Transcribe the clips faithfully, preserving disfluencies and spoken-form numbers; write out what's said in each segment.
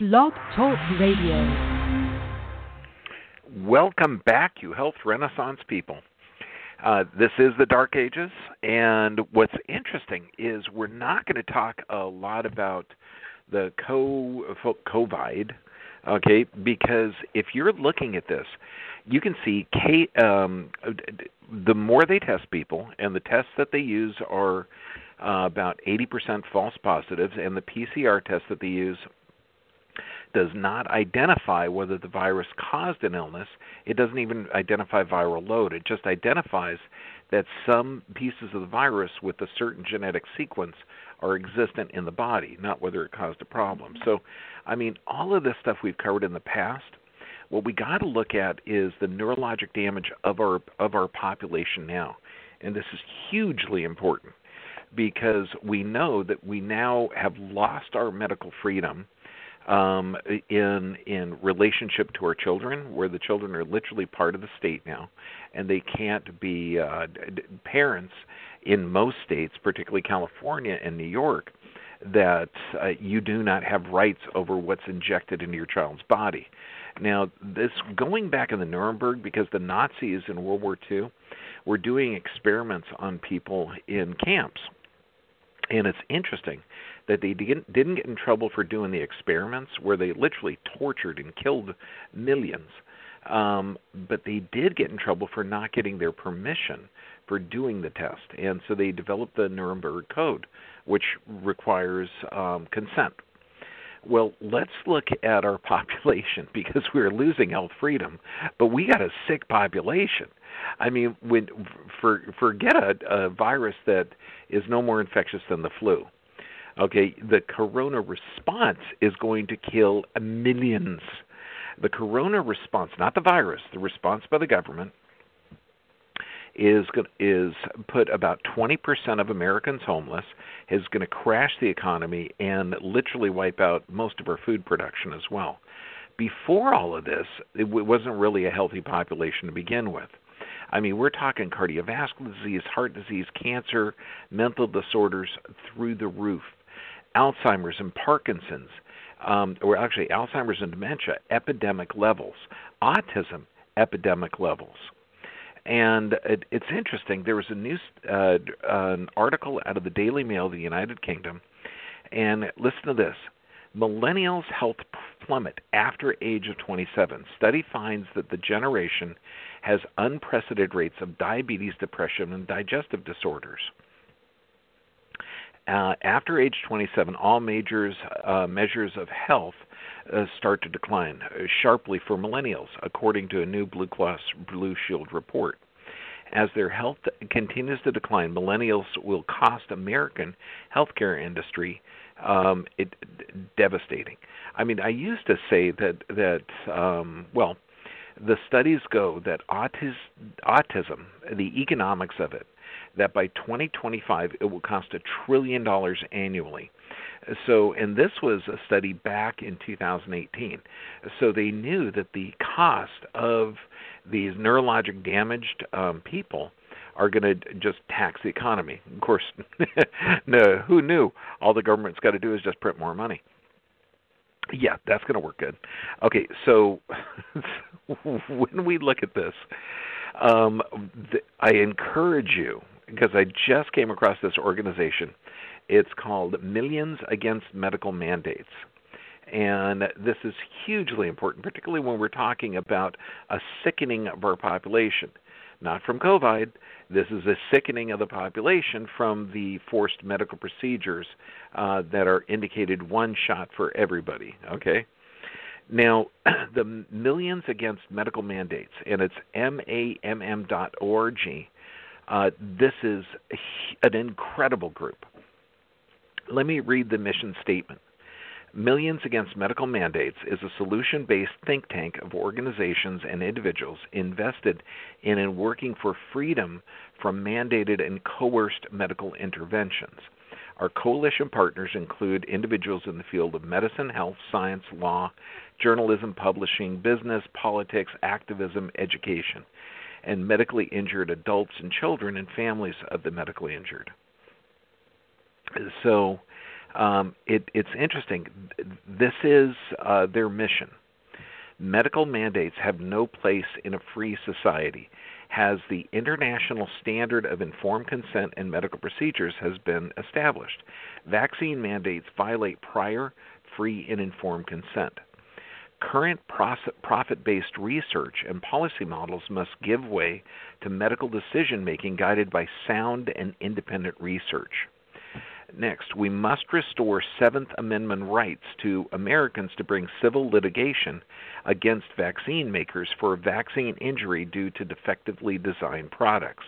Blog Talk Radio. Welcome back, you health renaissance people. Uh, this is the Dark Ages, and what's interesting is we're not going to talk a lot about the COVID, okay, because if you're looking at this, you can see um, the more they test people, and the tests that they use are uh, about eighty percent false positives, and the P C R test that they use does not identify whether the virus caused an illness. It doesn't even identify viral load. It just identifies that some pieces of the virus with a certain genetic sequence are existent in the body, not whether it caused a problem. So, I mean, all of this stuff we've covered in the past, what we got to look at is the neurologic damage of our of our population now. And this is hugely important because we know that we now have lost our medical freedom Um, in in relationship to our children, where the children are literally part of the state now, and they can't be uh, d- parents in most states, particularly California and New York, that uh, you do not have rights over what's injected into your child's body. Now, this going back in the Nuremberg, because the Nazis in World War Two were doing experiments on people in camps. And it's interesting that they didn't didn't get in trouble for doing the experiments where they literally tortured and killed millions. Um, but they did get in trouble for not getting their permission for doing the test. And so they developed the Nuremberg Code, which requires um, consent. Well, let's look at our population because we're losing health freedom, but we got a sick population. I mean, when, for, forget a, a virus that is no more infectious than the flu. Okay, the corona response is going to kill millions. The corona response, not the virus, the response by the government is is put about twenty percent of Americans homeless, is going to crash the economy and literally wipe out most of our food production as well. Before all of this, it wasn't really a healthy population to begin with. I mean, we're talking cardiovascular disease, heart disease, cancer, mental disorders through the roof, Alzheimer's and Parkinson's, um, or actually Alzheimer's and dementia, epidemic levels, autism, epidemic levels. And it, it's interesting. There was a news uh, an article out of the Daily Mail of the United Kingdom, and listen to this. Millennials' health plummet after age of twenty-seven. Study finds that the generation has unprecedented rates of diabetes, depression, and digestive disorders. Uh, after age twenty-seven, all majors, uh, measures of health uh, start to decline sharply for millennials, according to a new Blue Cross Blue Shield report. As their health continues to decline, millennials will cost American healthcare industry um, it, devastating. I mean, I used to say that that um, well, the studies go that autis, autism, the economics of it, that by twenty twenty-five it will cost a trillion dollars annually. So, and this was a study back in two thousand eighteen. So they knew that the cost of these neurologic damaged um, people are going to just tax the economy. Of course, no, who knew? All the government's got to do is just print more money. Yeah, that's going to work good. Okay, so when we look at this, um, th- I encourage you, because I just came across this organization. It's called Millions Against Medical Mandates. And this is hugely important, particularly when we're talking about a sickening of our population. Not from COVID. This is a sickening of the population from the forced medical procedures uh, that are indicated one shot for everybody. Okay. Now, the Millions Against Medical Mandates, and it's mamm dot org. Uh, this is an incredible group. Let me read the mission statement. Millions Against Medical Mandates is a solution-based think tank of organizations and individuals invested in and working for freedom from mandated and coerced medical interventions. Our coalition partners include individuals in the field of medicine, health, science, law, journalism, publishing, business, politics, activism, education, and medically injured adults and children and families of the medically injured. So Um, it, it's interesting. This is uh, their mission. Medical mandates have no place in a free society, as the international standard of informed consent in medical procedures has been established. Vaccine mandates violate prior, free, and informed consent. Current profit-based research and policy models must give way to medical decision-making guided by sound and independent research. Next, we must restore Seventh Amendment rights to Americans to bring civil litigation against vaccine makers for vaccine injury due to defectively designed products.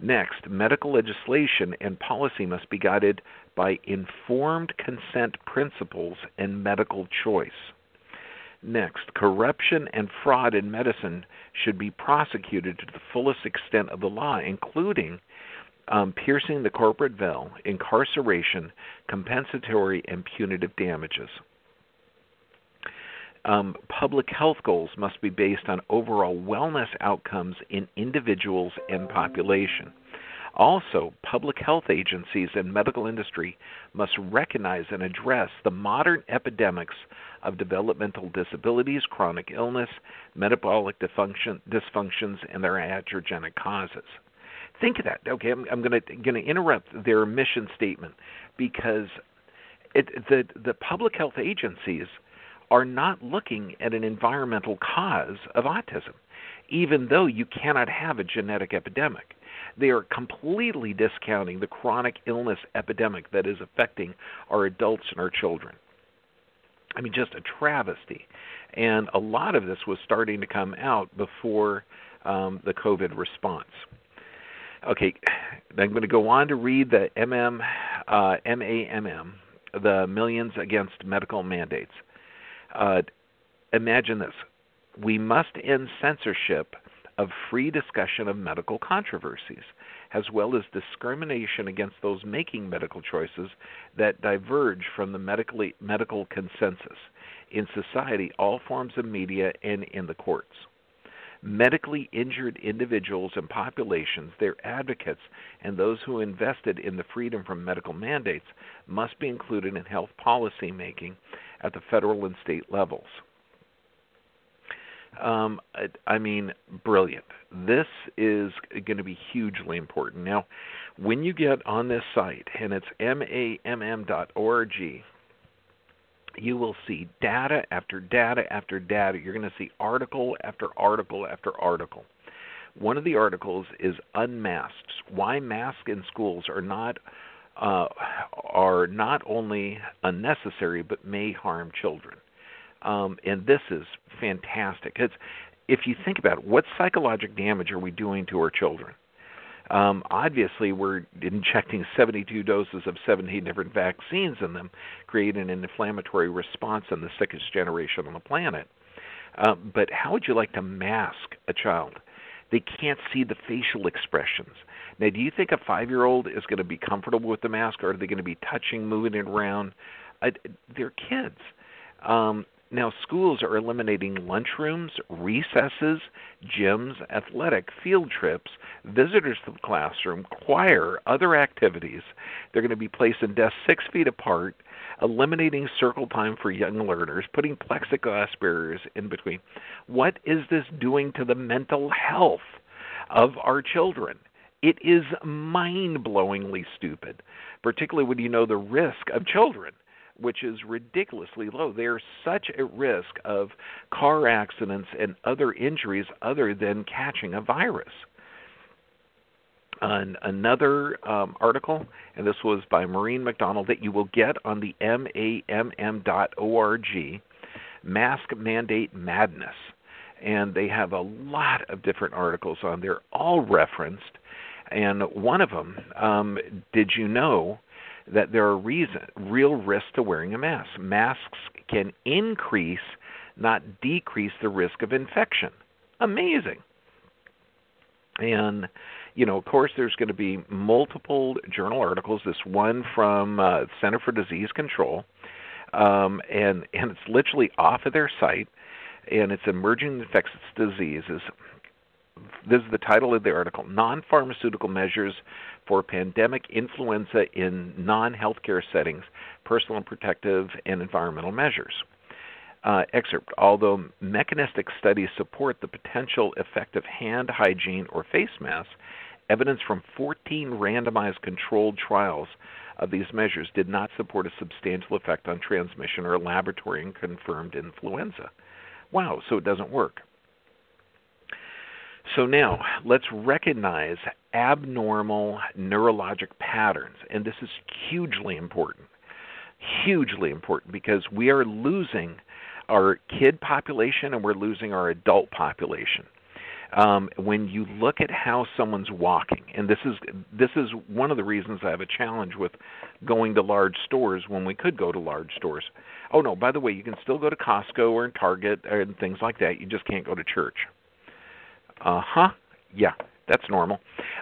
Next, medical legislation and policy must be guided by informed consent principles and medical choice. Next, corruption and fraud in medicine should be prosecuted to the fullest extent of the law, including Um, piercing the corporate veil, incarceration, compensatory and punitive damages. Um, public health goals must be based on overall wellness outcomes in individuals and population. Also, public health agencies and medical industry must recognize and address the modern epidemics of developmental disabilities, chronic illness, metabolic dysfunction, dysfunctions, and their iatrogenic causes. Think of that. Okay, I'm, I'm going to going to interrupt their mission statement because it, the the public health agencies are not looking at an environmental cause of autism, even though you cannot have a genetic epidemic. They are completely discounting the chronic illness epidemic that is affecting our adults and our children. I mean, just a travesty. And a lot of this was starting to come out before um, the COVID response. Okay, I'm going to go on to read the M M, uh, M A M M, the Millions Against Medical Mandates. Uh, imagine this. We must end censorship of free discussion of medical controversies, as well as discrimination against those making medical choices that diverge from the medically, medical consensus in society, all forms of media, and in the courts. Medically injured individuals and populations, their advocates, and those who invested in the freedom from medical mandates must be included in health policy making at the federal and state levels. Um, I, I mean, brilliant. This is going to be hugely important. Now, when you get on this site, and it's mamm dot org, you will see data after data after data. You're going to see article after article after article. One of the articles is Unmasked. Why masks in schools are not uh, are not only unnecessary but may harm children. Um, and this is fantastic. It's, if you think about it, what psychological damage are we doing to our children? Um, obviously, we're injecting seventy-two doses of seventeen different vaccines in them, creating an inflammatory response in the sickest generation on the planet. Um, but how would you like to mask a child? They can't see the facial expressions. Now, do you think a five-year-old is going to be comfortable with the mask, or are they going to be touching, moving it around? Uh, they're kids. Um, now, schools are eliminating lunchrooms, recesses, gyms, athletic field trips, visitors to the classroom, choir, other activities. They're going to be placing desks six feet apart, eliminating circle time for young learners, putting plexiglass barriers in between. What is this doing to the mental health of our children? It is mind-blowingly stupid, particularly when you know the risk of children, which is ridiculously low. They are such at risk of car accidents and other injuries other than catching a virus. And another um, article, and this was by Maureen McDonald, that you will get on the mamm dot org, Mask Mandate Madness. And they have a lot of different articles on there, all referenced. And one of them, um, did you know that there are reason, real risks to wearing a mask? Masks can increase, not decrease, the risk of infection. Amazing. And, you know, of course, there's going to be multiple journal articles. This one from uh, Center for Disease Control, um, and, and it's literally off of their site, and it's Emerging Infectious Diseases. This is the title of the article: Non-Pharmaceutical Measures for pandemic influenza in non-healthcare settings, personal and protective and environmental measures. Uh, excerpt, although mechanistic studies support the potential effect of hand hygiene or face masks, evidence from fourteen randomized controlled trials of these measures did not support a substantial effect on transmission or laboratory and confirmed influenza. Wow, so it doesn't work. So now, let's recognize abnormal neurologic patterns, and this is hugely important, hugely important, because we are losing our kid population and we're losing our adult population. Um, when you look at how someone's walking, and this is this is one of the reasons I have a challenge with going to large stores when we could go to large stores. Oh, no, by the way, you can still go to Costco or Target and things like that. You just can't go to church. Uh-huh. Yeah, that's normal.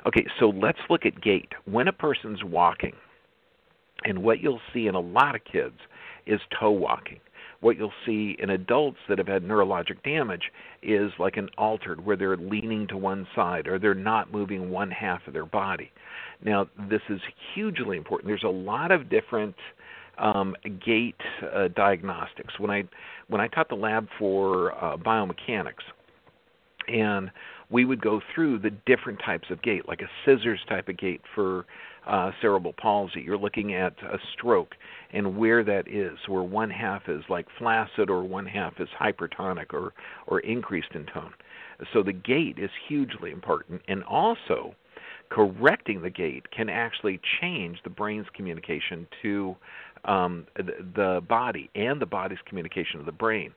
Okay, so let's look at gait. When a person's walking, and what you'll see in a lot of kids is toe walking. What you'll see in adults that have had neurologic damage is like an altered, where they're leaning to one side or they're not moving one half of their body. Now, this is hugely important. There's a lot of different um, gait uh, diagnostics. When I when I taught the lab for uh, biomechanics, and we would go through the different types of gait, like a scissors type of gait for uh, cerebral palsy. You're looking at a stroke and where that is, where one half is like flaccid or one half is hypertonic or, or increased in tone. So the gait is hugely important. And also, correcting the gait can actually change the brain's communication to um, the, the body and the body's communication to the brain.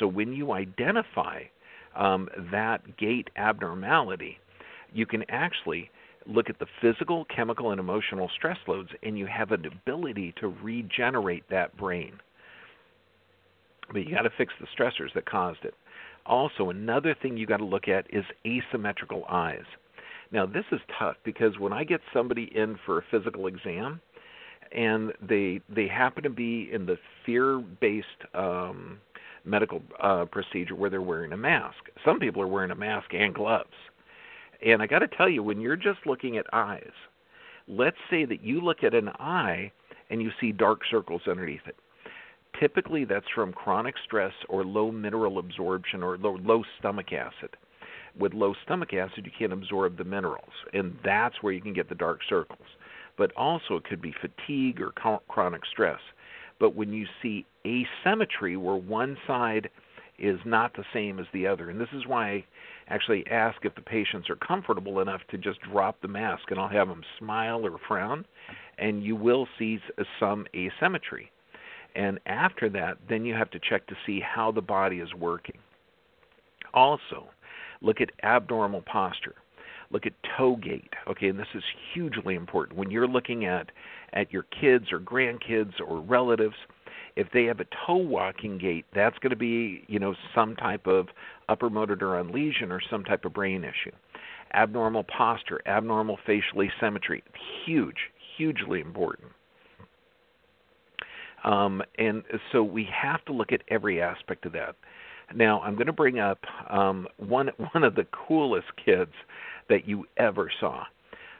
So when you identify Um, that gait abnormality, you can actually look at the physical, chemical, and emotional stress loads, and you have an ability to regenerate that brain. But you got to fix the stressors that caused it. Also, another thing you got to look at is asymmetrical eyes. Now, this is tough because when I get somebody in for a physical exam, and they they happen to be in the fear-based um medical uh, procedure where they're wearing a mask. Some people are wearing a mask and gloves. And I got to tell you, when you're just looking at eyes, let's say that you look at an eye and you see dark circles underneath it. Typically, that's from chronic stress or low mineral absorption or low, low stomach acid. With low stomach acid, you can't absorb the minerals, and that's where you can get the dark circles. But also, it could be fatigue or chronic stress. But when you see asymmetry where one side is not the same as the other, and this is why I actually ask if the patients are comfortable enough to just drop the mask, and I'll have them smile or frown, and you will see some asymmetry. And after that, then you have to check to see how the body is working. Also, look at abnormal posture. Look at toe gait, okay, and this is hugely important. When you're looking at, at your kids or grandkids or relatives, if they have a toe walking gait, that's going to be, you know, some type of upper motor neuron lesion or some type of brain issue. Abnormal posture, abnormal facial asymmetry, huge, hugely important. Um, and so we have to look at every aspect of that. Now, I'm going to bring up um, one one of the coolest kids that you ever saw.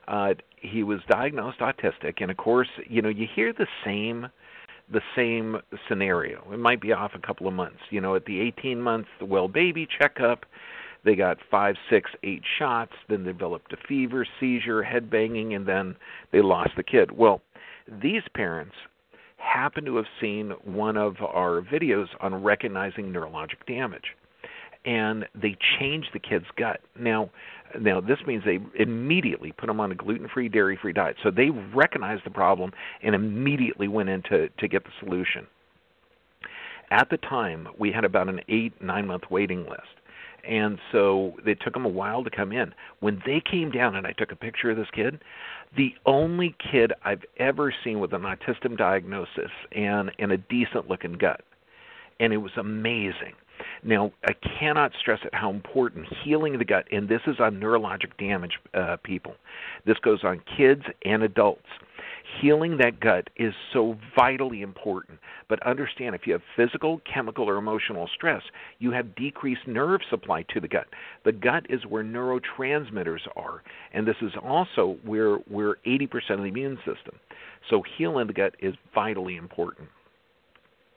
Uh, he was diagnosed autistic, and of course, you know, you hear the same the same scenario. It might be off a couple of months. You know, at the eighteen months, the well baby checkup, they got five, six, eight shots. Then they developed a fever, seizure, head banging, and then they lost the kid. Well, these parents happen to have seen one of our videos on recognizing neurologic damage, and they changed the kid's gut. Now, now this means they immediately put him on a gluten-free, dairy-free diet. So they recognized the problem and immediately went in to, to get the solution. At the time, we had about an eight, nine-month waiting list, and so it took them a while to come in. When they came down and I took a picture of this kid, the only kid I've ever seen with an autism diagnosis and, and a decent-looking gut, and it was amazing. Now, I cannot stress it how important healing the gut, and this is on neurologic damage uh, people. This goes on kids and adults. Healing that gut is so vitally important. But understand, if you have physical, chemical, or emotional stress, you have decreased nerve supply to the gut. The gut is where neurotransmitters are, and this is also where we're eighty percent of the immune system. So healing the gut is vitally important.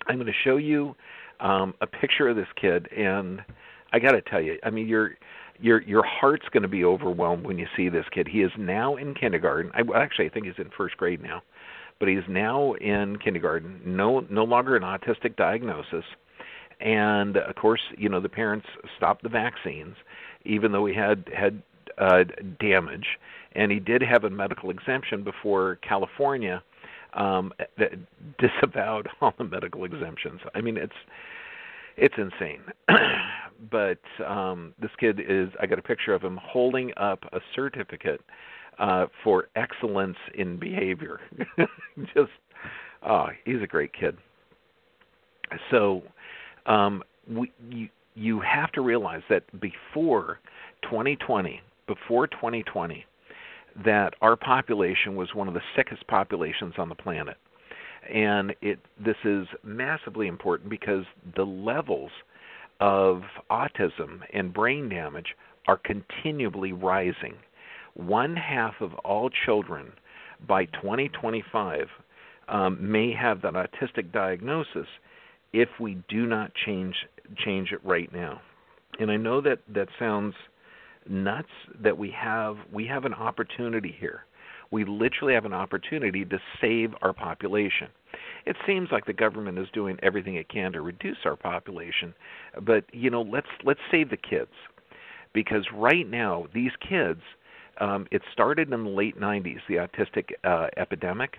I'm going to show you um, a picture of this kid, and I got to tell you, I mean, you're... Your your heart's going to be overwhelmed when you see this kid. He is now in kindergarten. I, actually, I think he's in first grade now, but he's now in kindergarten. No no longer an autistic diagnosis, and of course, you know, the parents stopped the vaccines, even though he had had uh, damage, and he did have a medical exemption before California um, that disavowed all the medical exemptions. I mean, it's. It's insane. But um, this kid is, I got a picture of him holding up a certificate uh, for excellence in behavior. Just, oh, he's a great kid. So um, we, you, you have to realize that before twenty twenty, before twenty twenty, that our population was one of the sickest populations on the planet. And it, this is massively important because the levels of autism and brain damage are continually rising. One half of all children by twenty twenty-five um, may have that autistic diagnosis if we do not change change it right now. And I know that that sounds nuts, that we have we have an opportunity here. We literally have an opportunity to save our population. It seems like the government is doing everything it can to reduce our population, but you know, let's let's save the kids, because right now these kids, um, it started in the late nineties, the autistic uh, epidemic,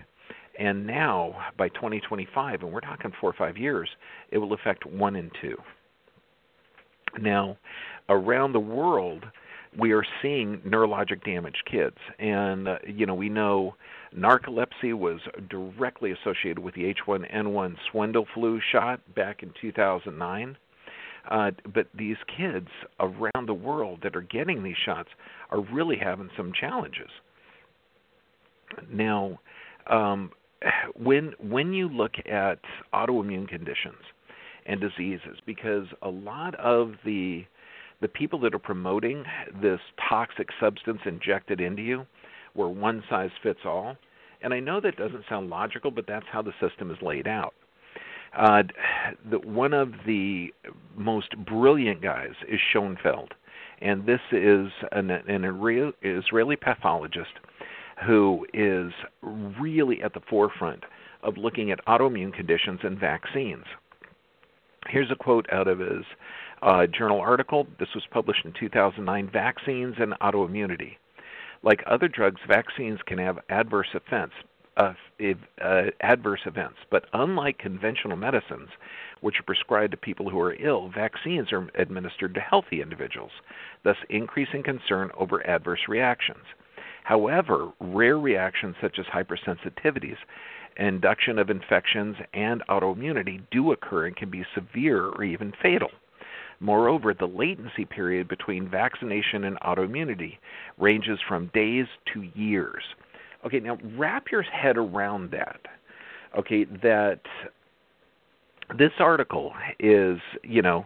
and now by twenty twenty-five, and we're talking four or five years, it will affect one in two. Now, around the world, we are seeing neurologic damaged kids. And, uh, you know, we know narcolepsy was directly associated with the H one N one swindle flu shot back in two thousand nine. Uh, but these kids around the world that are getting these shots are really having some challenges. Now, um, when when you look at autoimmune conditions and diseases, because a lot of the The people that are promoting this toxic substance injected into you, where one size fits all, and I know that doesn't sound logical, but that's how the system is laid out. Uh, the, one of the most brilliant guys is Schoenfeld, and this is an, an Israeli pathologist who is really at the forefront of looking at autoimmune conditions and vaccines. Here's a quote out of his uh, journal article. This was published in two thousand nine, Vaccines and Autoimmunity. Like other drugs, vaccines can have adverse events, uh, if, uh, adverse events, but unlike conventional medicines, which are prescribed to people who are ill, vaccines are administered to healthy individuals, thus increasing concern over adverse reactions. However, rare reactions such as hypersensitivities, induction of infections, and autoimmunity do occur and can be severe or even fatal. Moreover, the latency period between vaccination and autoimmunity ranges from days to years. Okay, now wrap your head around that. Okay, that this article is, you know,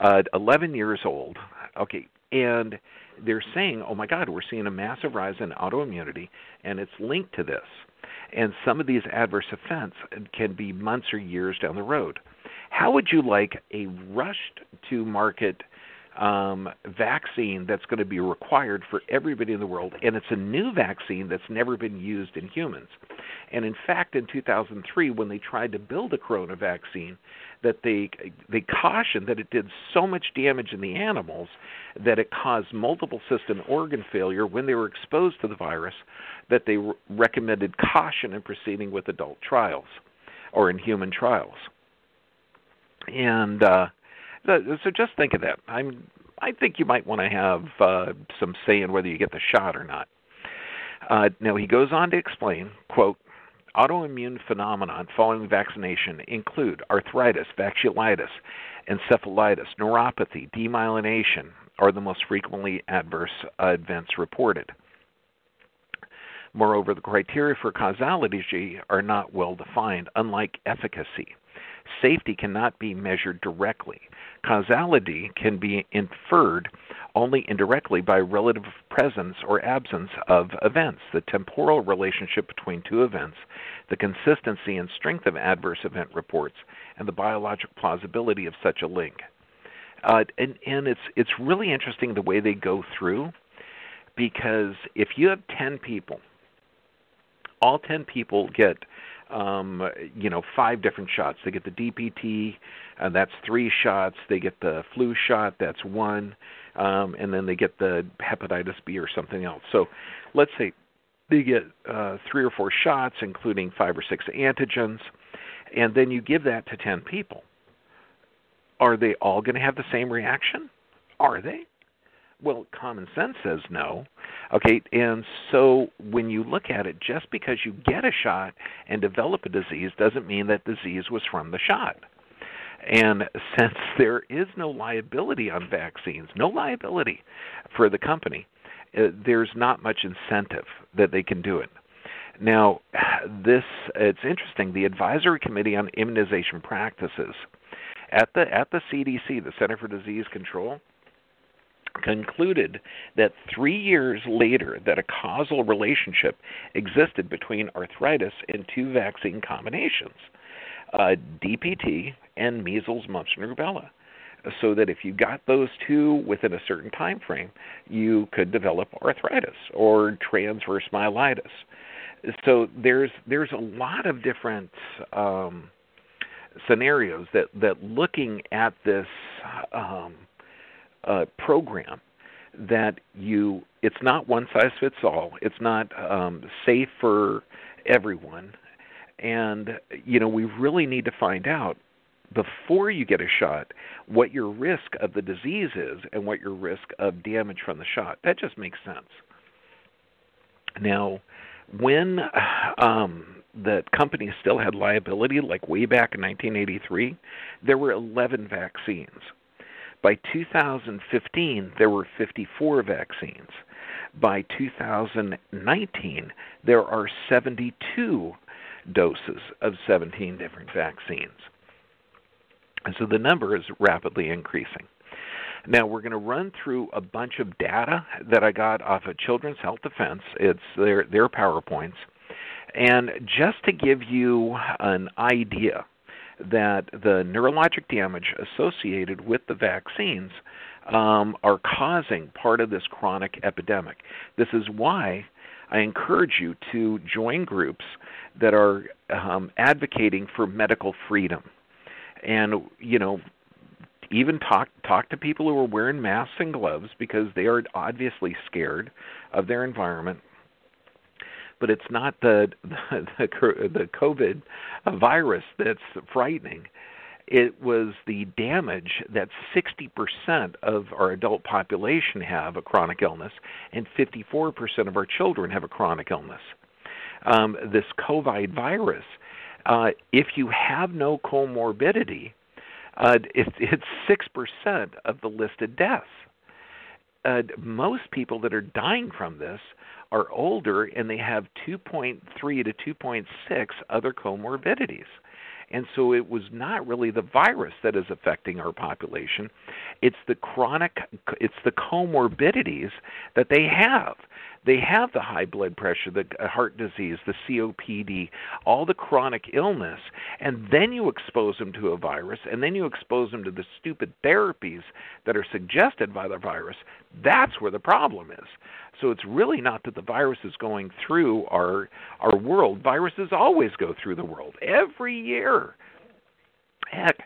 uh, eleven years old. Okay, and they're saying, oh my God, we're seeing a massive rise in autoimmunity, and it's linked to this. And some of these adverse events can be months or years down the road. How would you like a rushed-to-market um, vaccine that's going to be required for everybody in the world, and it's a new vaccine that's never been used in humans? And in fact, in two thousand three, when they tried to build a corona vaccine, that they they cautioned that it did so much damage in the animals that it caused multiple system organ failure when they were exposed to the virus, that they re- recommended caution in proceeding with adult trials or in human trials. And uh, so just think of that. I'm, I think you might want to have uh, some say in whether you get the shot or not. Uh, now, he goes on to explain, quote, autoimmune phenomena following vaccination include arthritis, vasculitis, encephalitis, neuropathy, demyelination are the most frequently adverse events reported. Moreover, the criteria for causality are not well defined, unlike efficacy. Safety cannot be measured directly. Causality can be inferred only indirectly by relative presence or absence of events, the temporal relationship between two events, the consistency and strength of adverse event reports, and the biologic plausibility of such a link. Uh, and and it's, it's really interesting the way they go through, because if you have ten people, all ten people get Um, you know, five different shots. They get the D P T, uh, that's three shots. They get the flu shot, that's one. Um, and then they get the hepatitis B or something else. So let's say they get uh, three or four shots, including five or six antigens, and then you give that to ten people. Are they all going to have the same reaction? Are they? Well, common sense says no. Okay, and so when you look at it, just because you get a shot and develop a disease doesn't mean that disease was from the shot. And since there is no liability on vaccines, no liability for the company, uh, there's not much incentive that they can do it. Now, this it's interesting. The Advisory Committee on Immunization Practices at the at the C D C, the Center for Disease Control, concluded that three years later that a causal relationship existed between arthritis and two vaccine combinations, uh, D P T and measles, mumps, and rubella, so that if you got those two within a certain time frame, you could develop arthritis or transverse myelitis. So there's there's a lot of different um, scenarios that, that looking at this um, Uh, program that you, it's not one size fits all. It's not um, safe for everyone. And, you know, we really need to find out before you get a shot what your risk of the disease is and what your risk of damage from the shot. That just makes sense. Now, when um, the company still had liability, like way back in nineteen eighty-three, there were eleven vaccines. By two thousand fifteen, there were fifty-four vaccines. By two thousand nineteen, there are seventy-two doses of seventeen different vaccines. And so the number is rapidly increasing. Now, we're going to run through a bunch of data that I got off of Children's Health Defense. It's their, their PowerPoints. And just to give you an idea that the neurologic damage associated with the vaccines um, are causing part of this chronic epidemic. This is why I encourage you to join groups that are um, advocating for medical freedom. And, you know, even talk talk to people who are wearing masks and gloves because they are obviously scared of their environment. But it's not the, the the COVID virus that's frightening. It was the damage that sixty percent of our adult population have a chronic illness, and fifty-four percent of our children have a chronic illness. Um, this COVID virus, uh, if you have no comorbidity, uh, it, it's six percent of the listed deaths. Uh, most people that are dying from this are older and they have two point three to two point six other comorbidities. And so it was not really the virus that is affecting our population. It's the chronic, it's the comorbidities that they have. They have the high blood pressure, the heart disease, the C O P D, all the chronic illness, and then you expose them to a virus, and then you expose them to the stupid therapies that are suggested by the virus. That's where the problem is. So it's really not that the virus is going through our our world. Viruses always go through the world every year. Heck,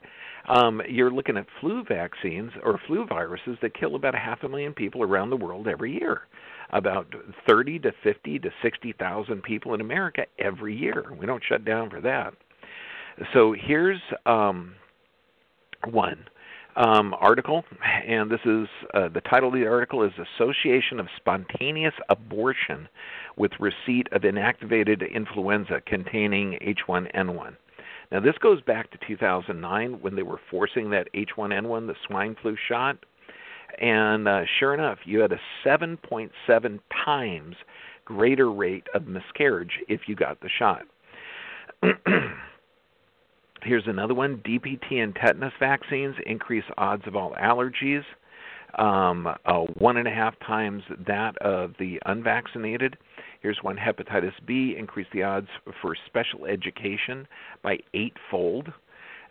um, you're looking at flu vaccines or flu viruses that kill about a half a million people around the world every year. About thirty to fifty to sixty thousand people in America every year. We don't shut down for that. So here's um, one um, article, and this is uh, the title of the article is Association of Spontaneous Abortion with Receipt of Inactivated Influenza Containing H one N one. Now, this goes back to two thousand nine when they were forcing that H one N one, the swine flu shot. And uh, sure enough, you had a seven point seven times greater rate of miscarriage if you got the shot. Here's another one. D P T and tetanus vaccines increase odds of all allergies, um, uh, one and a half times that of the unvaccinated. Here's one. Hepatitis B increase the odds for special education by eightfold.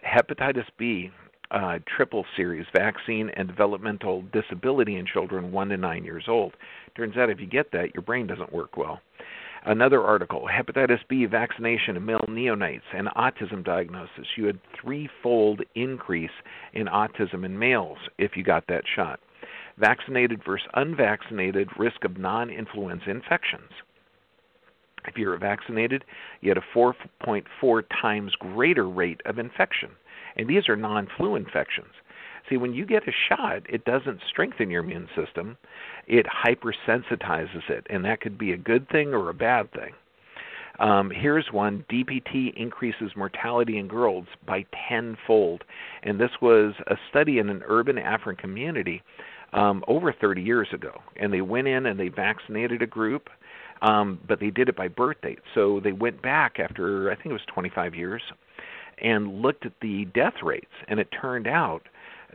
Hepatitis B uh, triple series vaccine and developmental disability in children one to nine years old. Turns out if you get that, your brain doesn't work well. Another article, hepatitis B vaccination in male neonates and autism diagnosis. You had threefold increase in autism in males if you got that shot. Vaccinated versus unvaccinated risk of non-influenza infections. If you were vaccinated, you had a four point four times greater rate of infection. And these are non-flu infections. See, when you get a shot, it doesn't strengthen your immune system. It hypersensitizes it, and that could be a good thing or a bad thing. Um, here's one, D P T increases mortality in girls by tenfold. And this was a study in an urban African community um, over thirty years ago. And they went in and they vaccinated a group, um, but they did it by birth date. So they went back after, I think it was twenty-five years, and looked at the death rates, and it turned out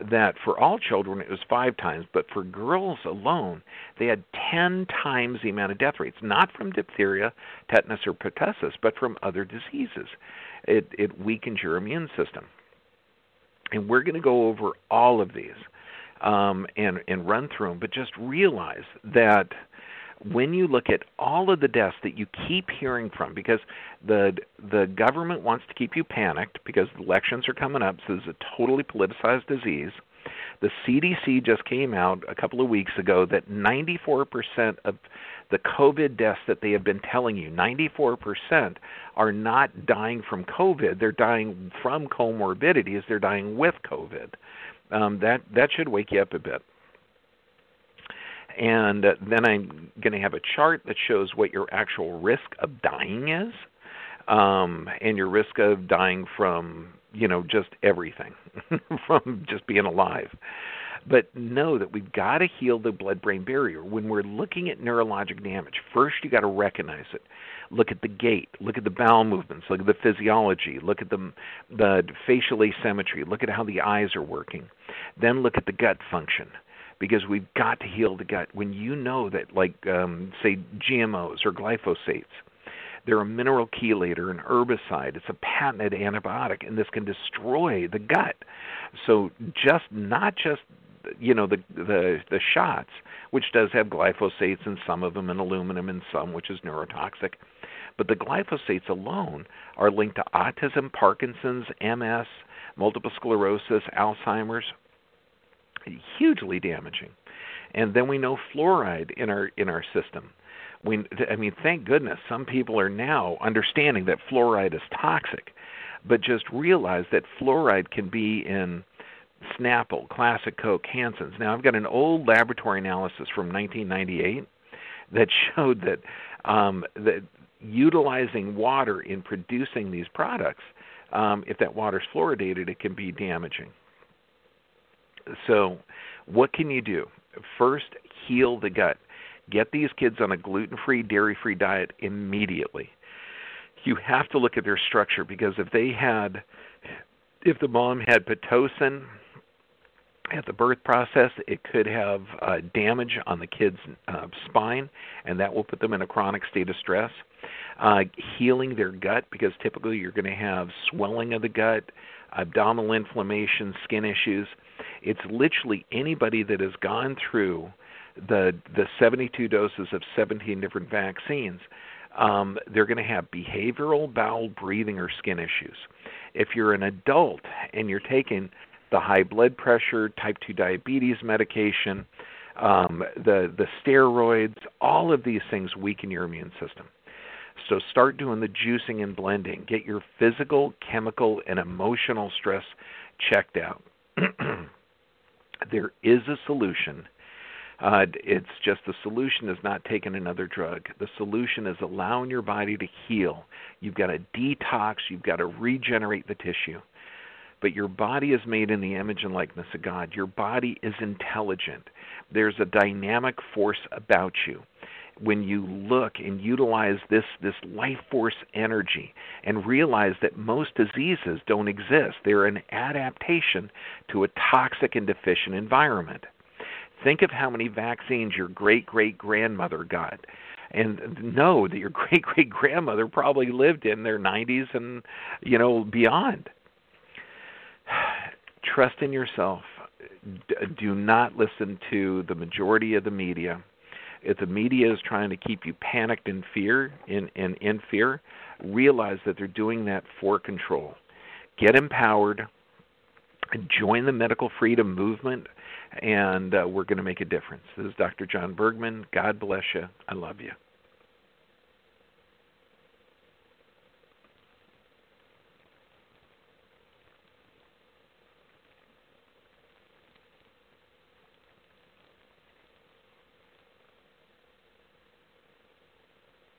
that for all children it was five times, but for girls alone, they had ten times the amount of death rates, not from diphtheria, tetanus, or pertussis, but from other diseases. It, it weakens your immune system. And we're going to go over all of these um, and, and run through them, but just realize that when you look at all of the deaths that you keep hearing from, because the the government wants to keep you panicked because the elections are coming up, so this is a totally politicized disease. The C D C just came out a couple of weeks ago that ninety-four percent of the COVID deaths that they have been telling you, ninety-four percent are not dying from COVID. They're dying from comorbidities. They're dying with COVID. Um, that, that should wake you up a bit. And then I'm going to have a chart that shows what your actual risk of dying is, um, and your risk of dying from, you know, just everything, from just being alive. But know that we've got to heal the blood-brain barrier. When we're looking at neurologic damage, first you got to recognize it. Look at the gait. Look at the bowel movements. Look at the physiology. Look at the, the facial asymmetry. Look at how the eyes are working. Then look at the gut function, because we've got to heal the gut. When you know that, like, um, say, G M Os or glyphosates, they're a mineral chelator, an herbicide. It's a patented antibiotic, and this can destroy the gut. So just not just, you know, the the, the shots, which does have glyphosates in some of them and aluminum in some, which is neurotoxic. But the glyphosates alone are linked to autism, Parkinson's, M S, multiple sclerosis, Alzheimer's. Hugely damaging. And then we know fluoride in our in our system. We, I mean, thank goodness some people are now understanding that fluoride is toxic, but just realize that fluoride can be in Snapple, Classic Coke, Hansen's. Now, I've got an old laboratory analysis from nineteen ninety-eight that showed that, um, that utilizing water in producing these products, um, if that water's fluoridated, it can be damaging. So what can you do? First, heal the gut. Get these kids on a gluten-free, dairy-free diet immediately. You have to look at their structure, because if they had, if the mom had Pitocin at the birth process, it could have uh, damage on the kid's uh, spine, and that will put them in a chronic state of stress. Uh, healing their gut, because typically you're going to have swelling of the gut, abdominal inflammation, skin issues. It's literally anybody that has gone through the the seventy-two doses of seventeen different vaccines, um, they're going to have behavioral, bowel, breathing, or skin issues. If you're an adult and you're taking the high blood pressure, type two diabetes medication, um, the, the steroids, all of these things weaken your immune system. So start doing the juicing and blending. Get your physical, chemical, and emotional stress checked out. There is a solution. Uh, it's just the solution is not taking another drug. The solution is allowing your body to heal. You've got to detox. You've got to regenerate the tissue. But your body is made in the image and likeness of God. Your body is intelligent. There's a dynamic force about you. when you look and utilize this, this life force energy and realize that most diseases don't exist. They're an adaptation to a toxic and deficient environment. Think of how many vaccines your great-great-grandmother got. And know that your great-great-grandmother probably lived in their nineties and, you know, beyond. Trust in yourself. Do not listen to the majority of the media. If the media is trying to keep you panicked and fear, in, in, in fear, realize that they're doing that for control. Get empowered. Join the medical freedom movement, and uh, we're going to make a difference. This is Doctor John Bergman. God bless you. I love you.